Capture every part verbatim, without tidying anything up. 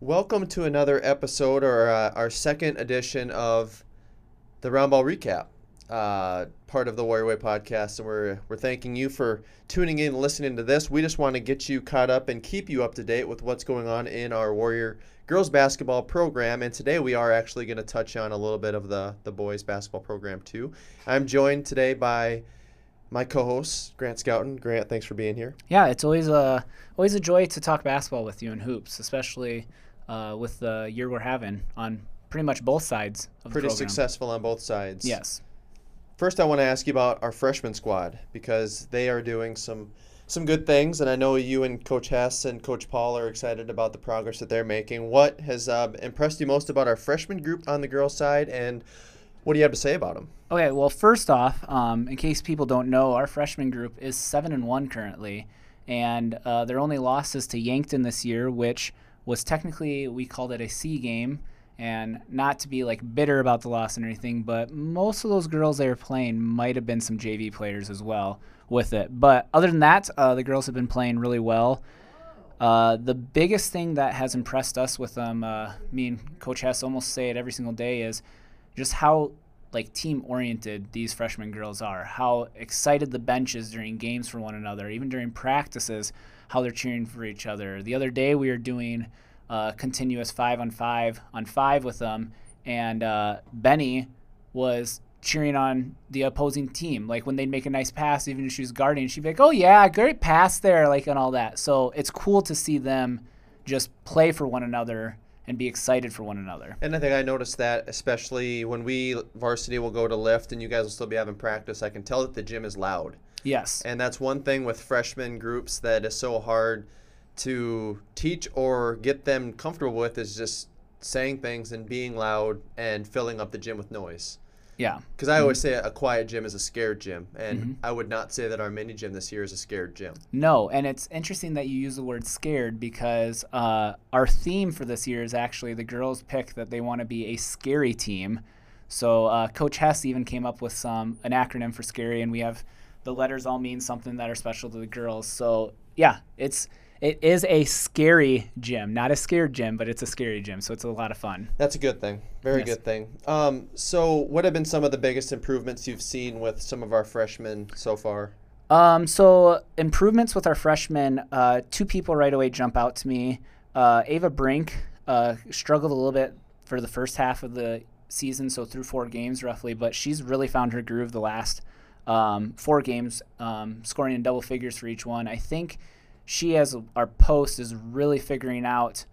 Welcome to another episode, or uh, our second edition of the Roundball Recap, uh, part of the Warrior Way podcast. And we're we're thanking you for tuning in and listening to this. We just want to get you caught up and keep you up to date with what's going on in our Warrior girls basketball program. And today we are actually going to touch on a little bit of the, the boys basketball program too. I'm joined today by my co-host, Grant Scouten. Grant, thanks for being here. Yeah, it's always a, always a joy to talk basketball with you and hoops, especially Uh, with the year we're having on pretty much both sides of the program. Pretty successful on both sides. Yes. First, I want to ask you about our freshman squad, because they are doing some some good things, and I know you and Coach Hess and Coach Paul are excited about the progress that they're making. What has uh, impressed you most about our freshman group on the girls' side, and what do you have to say about them? Okay, well, first off, um, in case people don't know, our freshman group is seven and one currently, and uh, their only loss is to Yankton this year, which was technically, we called it a C game, and not to be like bitter about the loss and anything, but most of those girls they were playing might have been some J V players as well with it. But other than that, uh, the girls have been playing really well. Uh, the biggest thing that has impressed us with them, uh, me and Coach Hess almost say it every single day, is just how like team-oriented these freshman girls are, how excited the bench is during games for one another, even during practices, how they're cheering for each other. The other day we were doing uh, continuous five on five on five with them, and uh, Benny was cheering on the opposing team. Like when they'd make a nice pass, even if she was guarding, she'd be like, oh yeah, great pass there, like, and all that. So it's cool to see them just play for one another and be excited for one another. And I think I noticed that, especially when we, varsity, will go to lift and you guys will still be having practice, I can tell that the gym is loud. Yes. And that's one thing with freshman groups that is so hard to teach or get them comfortable with, is just saying things and being loud and filling up the gym with noise. Yeah. Because I mm-hmm. always say a quiet gym is a scared gym, and mm-hmm. I would not say that our mini gym this year is a scared gym. No, and it's interesting that you use the word scared, because uh, our theme for this year is actually the girls pick that they want to be a scary team. So uh, Coach Hess even came up with some an acronym for scary, and we have – the letters all mean something that are special to the girls. So yeah, it's it is a scary gym, not a scared gym, but it's a scary gym. So it's a lot of fun. That's a good thing. Very yes. good thing. Um, so what have been some of the biggest improvements you've seen with some of our freshmen so far? Um, so improvements with our freshmen, uh, two people right away jump out to me. Uh, Ava Brink uh, struggled a little bit for the first half of the season, so through four games roughly, but she's really found her groove the last Um, four games, um, scoring in double figures for each one. I think she, as our post, is really figuring out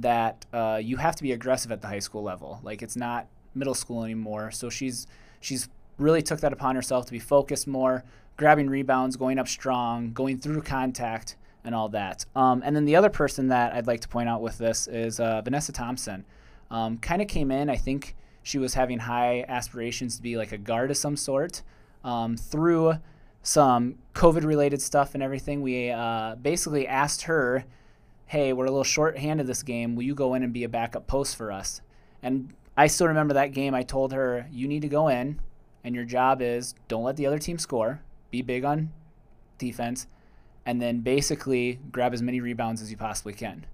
that uh, you have to be aggressive at the high school level. Like, it's not middle school anymore. So she's she's really took that upon herself to be focused more, grabbing rebounds, going up strong, going through contact, and all that. Um, and then the other person that I'd like to point out with this is uh, Vanessa Thompson. Um, kind of came in, I think she was having high aspirations to be like a guard of some sort. Um, through some COVID-related stuff and everything, we uh, basically asked her, hey, we're a little short-handed this game. Will you go in and be a backup post for us? And I still remember that game. I told her, you need to go in, and your job is don't let the other team score, be big on defense, and then basically grab as many rebounds as you possibly can.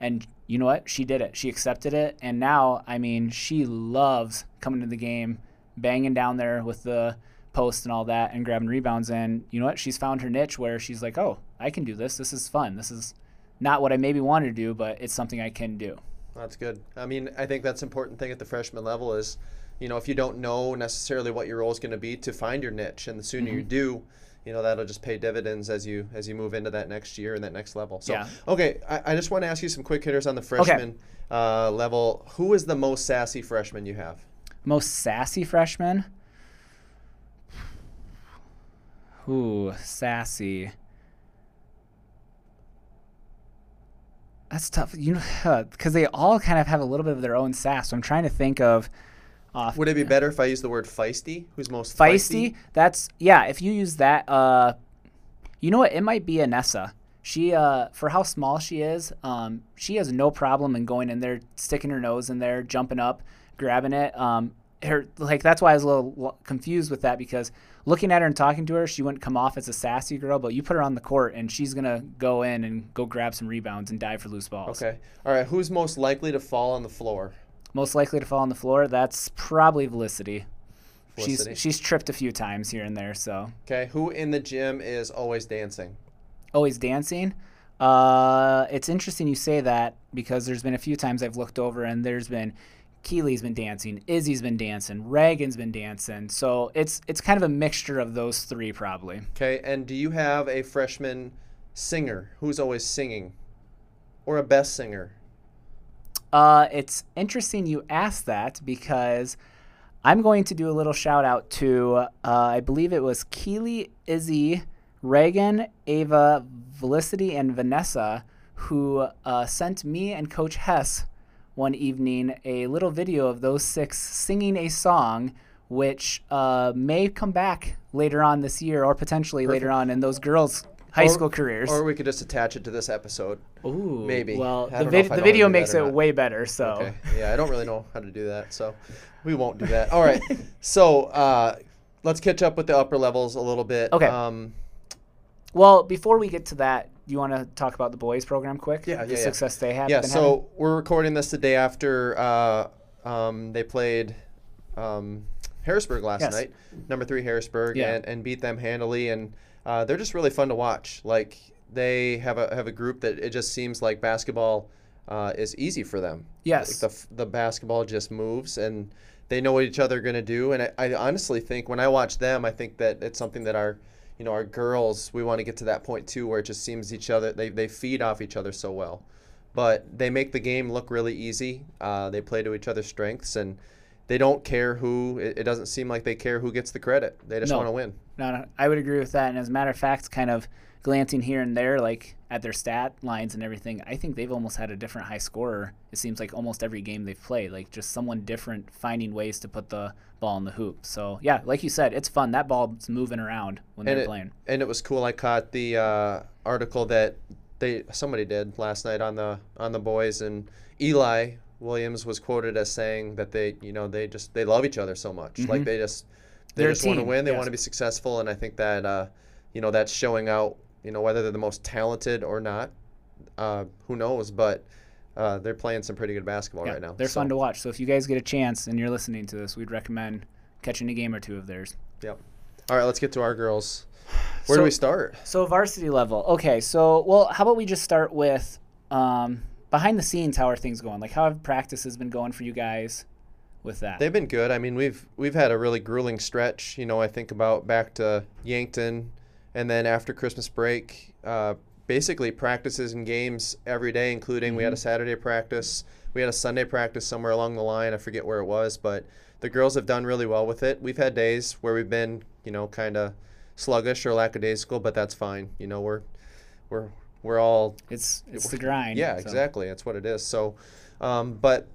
And you know what? She did it. She accepted it. And now, I mean, she loves coming to the game, banging down there with the post and all that, and grabbing rebounds. And you know what? She's found her niche where she's like, oh, I can do this. This is fun. This is not what I maybe wanted to do, but it's something I can do. That's good. I mean, I think that's an important thing at the freshman level is, you know, if you don't know necessarily what your role is going to be, to find your niche. And the sooner mm-hmm. you do, you know, that'll just pay dividends as you as you move into that next year and that next level. So, yeah. okay, I, I just want to ask you some quick hitters on the freshman okay. uh, level. Who is the most sassy freshman you have? Most sassy freshman? Ooh, sassy. That's tough, you know, because they all kind of have a little bit of their own sass. So I'm trying to think of. Uh, Would it be better if I use the word feisty? Who's most feisty? feisty? That's yeah. If you use that, uh, you know what? It might be Anessa. She, uh, for how small she is, um, she has no problem in going in there, sticking her nose in there, jumping up, grabbing it. Um, her, like, that's why I was a little confused with that, because looking at her and talking to her, she wouldn't come off as a sassy girl, but you put her on the court and she's going to go in and go grab some rebounds and dive for loose balls. Okay. All right. Who's most likely to fall on the floor? Most likely to fall on the floor? That's probably Felicity. Felicity. She's, she's tripped a few times here and there, so. Okay. Who in the gym is always dancing? Always dancing? Uh, it's interesting you say that, because there's been a few times I've looked over and there's been Keely's been dancing, Izzy's been dancing, Reagan's been dancing. So it's it's kind of a mixture of those three probably. Okay, and do you have a freshman singer who's always singing, or a best singer? Uh, it's interesting you asked that, because I'm going to do a little shout out to uh, I believe it was Keely, Izzy, Reagan, Ava, Felicity, and Vanessa, who uh, sent me and Coach Hess one evening a little video of those six singing a song, which uh, may come back later on this year, or potentially Perfect. later on in those girls' high or, school careers. Or we could just attach it to this episode. Ooh, maybe. Well, the, vid the video makes it way better. So okay. Yeah, I don't really know how to do that, so we won't do that. All right, so uh, let's catch up with the upper levels a little bit. Okay. Um, Well, before we get to that, you want to talk about the boys program quick? Yeah, yeah, The yeah. success they have. Yeah, been so having? We're recording this the day after uh, um, they played um, Harrisburg last yes. night, number three Harrisburg, yeah. and, and beat them handily. And uh, they're just really fun to watch. Like, they have a have a group that it just seems like basketball uh, is easy for them. Yes. Like the, the basketball just moves, and they know what each other are going to do. And I, I honestly think when I watch them, I think that it's something that our – you know, our girls, we want to get to that point too, where it just seems each other, they, they feed off each other so well. But they make the game look really easy. Uh, they play to each other's strengths, and they don't care who, it, it doesn't seem like they care who gets the credit. They just no. want to win. No, no, I would agree with that. And as a matter of fact, kind of glancing here and there, like at their stat lines and everything, I think they've almost had a different high scorer. It seems like almost every game they've played, like just someone different finding ways to put the ball in the hoop. So yeah, like you said, it's fun. That ball's moving around when and they're it, playing. And it was cool. I caught the uh, article that they somebody did last night on the on the boys, and Eli Williams was quoted as saying that they, you know, they just they love each other so much. Mm-hmm. Like they just they Their just team. want to win. They yes. want to be successful, and I think that uh, you know, that's showing out. You know, whether they're the most talented or not, uh, who knows? But uh, they're playing some pretty good basketball yeah, right now. They're so. fun to watch. So if you guys get a chance and you're listening to this, we'd recommend catching a game or two of theirs. Yep. All right, let's get to our girls. Where so, do we start? So varsity level. Okay, so, well, how about we just start with um, behind the scenes, how are things going? Like, how have practices been going for you guys with that? They've been good. I mean, we've we've had a really grueling stretch. You know, I think about back to Yankton. And then after Christmas break, uh, basically practices and games every day, including mm-hmm. we had a Saturday practice. We had a Sunday practice somewhere along the line. I forget where it was, but the girls have done really well with it. We've had days where we've been, you know, kind of sluggish or lackadaisical, but that's fine. You know, we're we're we're all it's it's we're, the grind. Yeah, so. exactly. That's what it is. So, um, but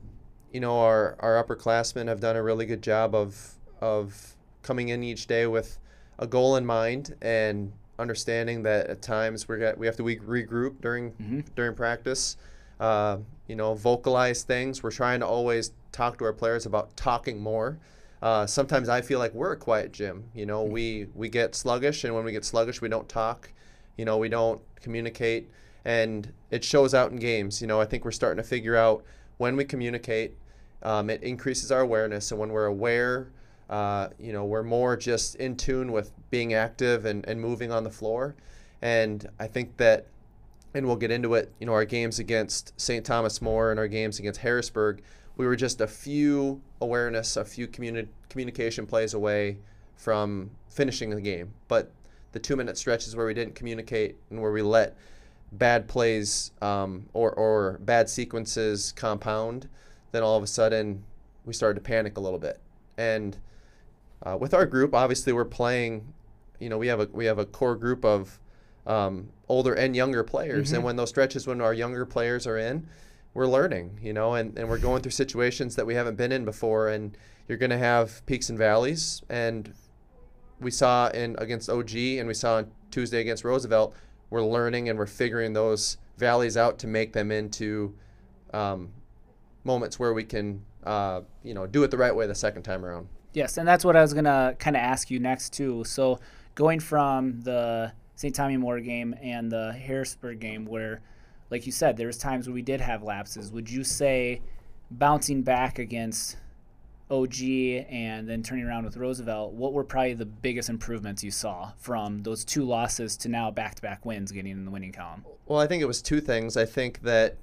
you know, our our upperclassmen have done a really good job of of coming in each day with a goal in mind, and understanding that at times we got we have to regroup during mm-hmm. during practice, uh, you know, vocalize things. We're trying to always talk to our players about talking more. Uh, sometimes I feel like we're a quiet gym. You know, mm-hmm. we we get sluggish, and when we get sluggish, we don't talk. You know, we don't communicate, and it shows out in games. You know, I think we're starting to figure out when we communicate, um, it increases our awareness, and when we're aware. Uh, you know, we're more just in tune with being active and, and moving on the floor. And I think that, and we'll get into it, you know, our games against Saint Thomas More and our games against Harrisburg, we were just a few awareness, a few communi communication plays away from finishing the game. But the two-minute stretches where we didn't communicate and where we let bad plays um, or, or bad sequences compound, then all of a sudden we started to panic a little bit. And Uh, with our group, obviously we're playing, you know, we have a we have a core group of um, older and younger players. Mm-hmm. And when those stretches, when our younger players are in, we're learning, you know, and, and we're going through situations that we haven't been in before. And you're going to have peaks and valleys. And we saw in against O G and we saw on Tuesday against Roosevelt, we're learning and we're figuring those valleys out to make them into um, moments where we can uh, you know, do it the right way the second time around. Yes, and that's what I was going to kind of ask you next too. So going from the Saint Thomas More game and the Harrisburg game where, like you said, there was times where we did have lapses, would you say bouncing back against O G and then turning around with Roosevelt, what were probably the biggest improvements you saw from those two losses to now back-to-back wins getting in the winning column? Well, I think it was two things. I think that,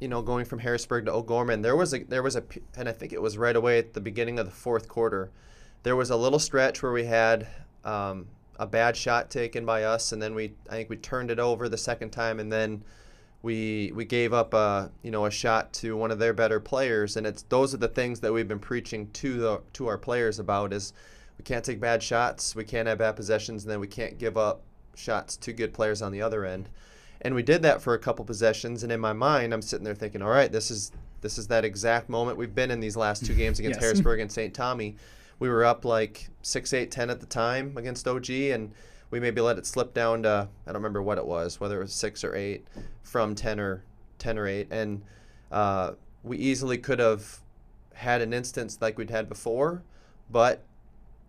you know, going from Harrisburg to O'Gorman, there was a, there was a, and I think it was right away at the beginning of the fourth quarter, there was a little stretch where we had um, a bad shot taken by us, and then we, I think we turned it over the second time, and then We we gave up a you know a shot to one of their better players, and it's those are the things that we've been preaching to the to our players about is we can't take bad shots, we can't have bad possessions, and then we can't give up shots to good players on the other end. And we did that for a couple possessions, and in my mind I'm sitting there thinking, all right, this is this is that exact moment we've been in these last two games against yes. Harrisburg and Saint Tommy. We were up like six, eight, ten at the time against O G, and we maybe let it slip down to, I don't remember what it was, whether it was six or eight from ten or ten or eight. And uh, we easily could have had an instance like we'd had before, but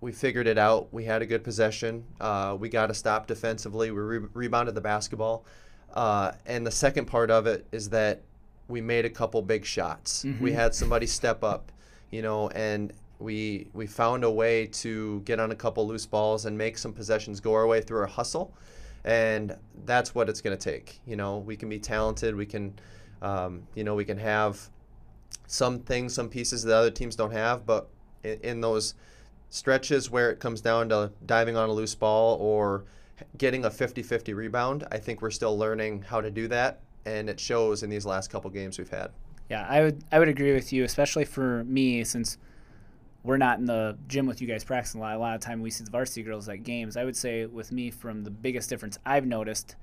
we figured it out. We had a good possession. Uh, we got a stop defensively. We re- rebounded the basketball. Uh, and the second part of it is that we made a couple big shots. Mm-hmm. We had somebody step up, you know, and We we found a way to get on a couple loose balls and make some possessions go our way through our hustle, and that's what it's going to take. You know, we can be talented. We can, um, you know, we can have some things, some pieces that other teams don't have. But in, in those stretches where it comes down to diving on a loose ball or getting a fifty-fifty rebound, I think we're still learning how to do that, and it shows in these last couple games we've had. Yeah, I would I would agree with you, especially for me since we're not in the gym with you guys practicing a lot. A lot of time we see the varsity girls at games. I would say with me from the biggest difference I've noticed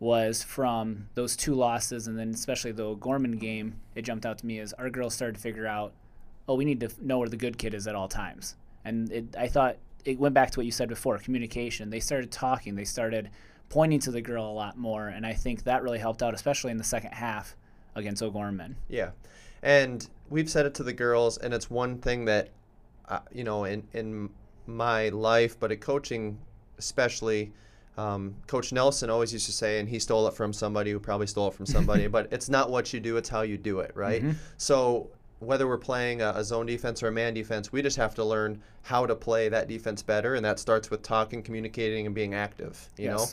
was from those two losses and then especially the O'Gorman game, it jumped out to me as our girls started to figure out, oh, we need to know where the good kid is at all times. And it, I thought it went back to what you said before, communication. They started talking. They started pointing to the girl a lot more, and I think that really helped out, especially in the second half against O'Gorman. Yeah, and we've said it to the girls, and it's one thing that Uh, you know, in, in my life, but at coaching especially, um, Coach Nelson always used to say, and he stole it from somebody who probably stole it from somebody, but it's not what you do, it's how you do it, right? Mm-hmm. So whether we're playing a, a zone defense or a man defense, we just have to learn how to play that defense better, and that starts with talking, communicating, and being active, you yes. know?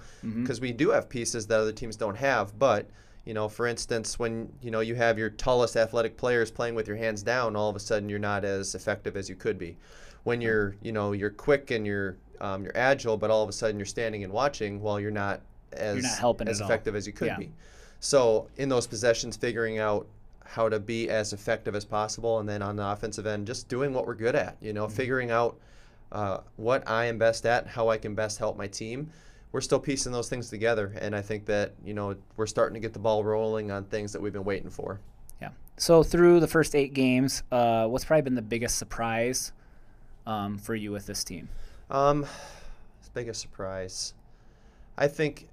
Because mm-hmm. we do have pieces that other teams don't have, but you know, for instance, when, you know, you have your tallest athletic players playing with your hands down, all of a sudden you're not as effective as you could be. When you're, you know, you're quick and you're um, you're agile, but all of a sudden you're standing and watching, well, you're not as, you're not helping as effective all. as you could yeah. be. So in those possessions, figuring out how to be as effective as possible, and then on the offensive end, just doing what we're good at, you know, mm-hmm. figuring out uh, what I am best at, how I can best help my team. We're still piecing those things together, and I think that, you know, we're starting to get the ball rolling on things that we've been waiting for. Yeah. So through the first eight games, uh, what's probably been the biggest surprise um, for you with this team? Um, biggest surprise. I think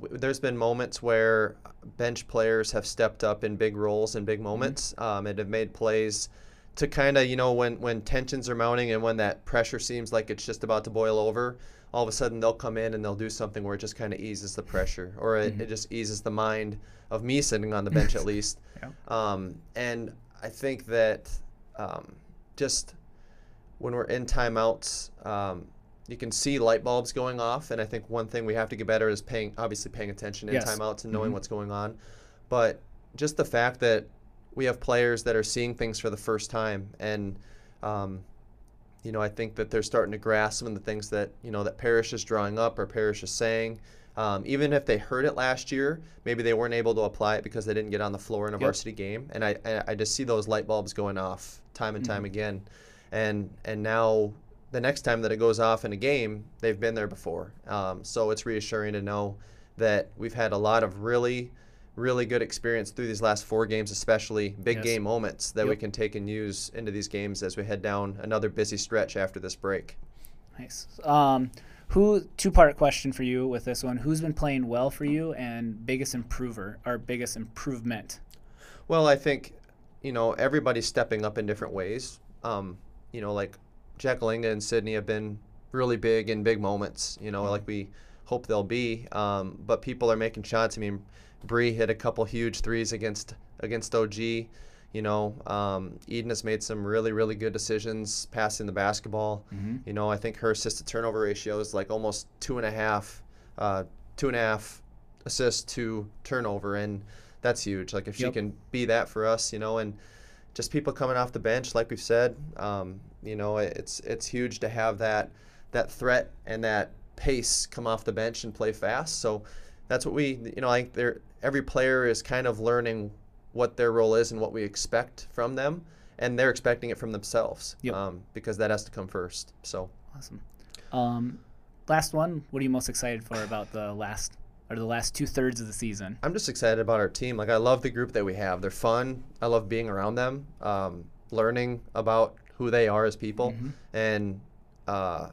w- there's been moments where bench players have stepped up in big roles and big moments mm-hmm. um, and have made plays to kind of, you know, when, when tensions are mounting and when that pressure seems like it's just about to boil over, all of a sudden they'll come in and they'll do something where it just kind of eases the pressure, or it, mm-hmm. it just eases the mind of me sitting on the bench at least. Yeah. Um, and I think that um, just when we're in timeouts, um, you can see light bulbs going off, and I think one thing we have to get better is paying, obviously paying attention in yes. timeouts and knowing mm-hmm. what's going on. But just the fact that we have players that are seeing things for the first time, and um, you know, I think that they're starting to grasp some of the things that, you know, that Parrish is drawing up or Parrish is saying. Um, even if they heard it last year, maybe they weren't able to apply it because they didn't get on the floor in a yep. varsity game. And I, I just see those light bulbs going off time and time mm-hmm. again. And and now the next time that it goes off in a game, they've been there before. Um, so it's reassuring to know that we've had a lot of really, really good experience through these last four games, especially big yes. game moments that yep. we can take and use into these games as we head down another busy stretch after this break. Nice. Um, who two-part question for you with this one. Who's been playing well for you and biggest improver or biggest improvement? Well, I think, you know, everybody's stepping up in different ways. Um, you know, like Jackalinga and Sydney have been really big in big moments, you know, mm-hmm. like we hope they'll be. Um, but people are making shots. I mean, Bree hit a couple huge threes against against O G. You know, um, Eden has made some really, really good decisions passing the basketball. Mm-hmm. You know, I think her assist to turnover ratio is like almost two and a half, uh, two and a half assists to turnover, and that's huge. Like if yep. she can be that for us, you know, and just people coming off the bench, like we've said, um, you know, it's it's huge to have that that threat and that pace come off the bench and play fast. So that's what we, you know, I think there every player is kind of learning what their role is and what we expect from them, and they're expecting it from themselves, yep. um, because that has to come first. So awesome. Um, last one. What are you most excited for about the last or the last two thirds of the season? I'm just excited about our team. Like I love the group that we have. They're fun. I love being around them, um, learning about who they are as people, mm-hmm. and uh,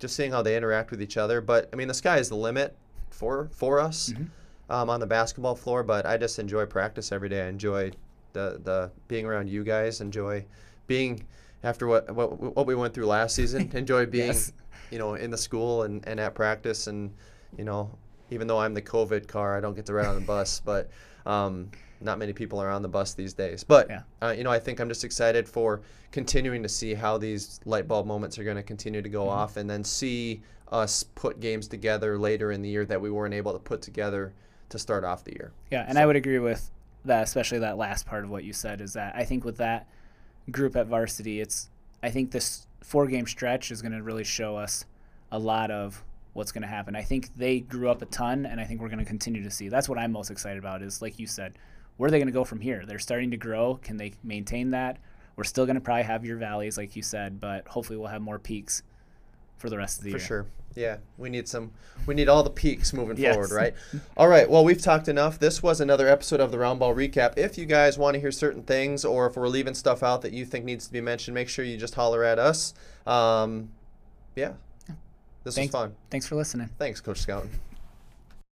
just seeing how they interact with each other. But I mean, the sky is the limit for for us. Mm-hmm. Um, on the basketball floor, but I just enjoy practice every day. I enjoy the the being around you guys. Enjoy being after what what, what we went through last season. Enjoy being, yes. you know, in the school and, and at practice. And you know, even though I'm the COVID car, I don't get to ride on the bus. But um, not many people are on the bus these days. But yeah. uh, you know, I think I'm just excited for continuing to see how these light bulb moments are going to continue to go mm-hmm. off, and then see us put games together later in the year that we weren't able to put together to start off the year. Yeah, and so. I would agree with that, especially that last part of what you said, is that I think with that group at Varsity, it's I think this four-game stretch is going to really show us a lot of what's going to happen. I think they grew up a ton, and I think we're going to continue to see. That's what I'm most excited about is, like you said, where are they going to go from here? They're starting to grow. Can they maintain that? We're still going to probably have your valleys, like you said, but hopefully we'll have more peaks for the rest of the year. For sure. Yeah, we need some. We need all the peaks moving yes. forward, right? All right. Well, we've talked enough. This was another episode of the Roundball Recap. If you guys want to hear certain things, or if we're leaving stuff out that you think needs to be mentioned, make sure you just holler at us. Um, yeah, this thanks, was fun. Thanks for listening. Thanks, Coach Scouten.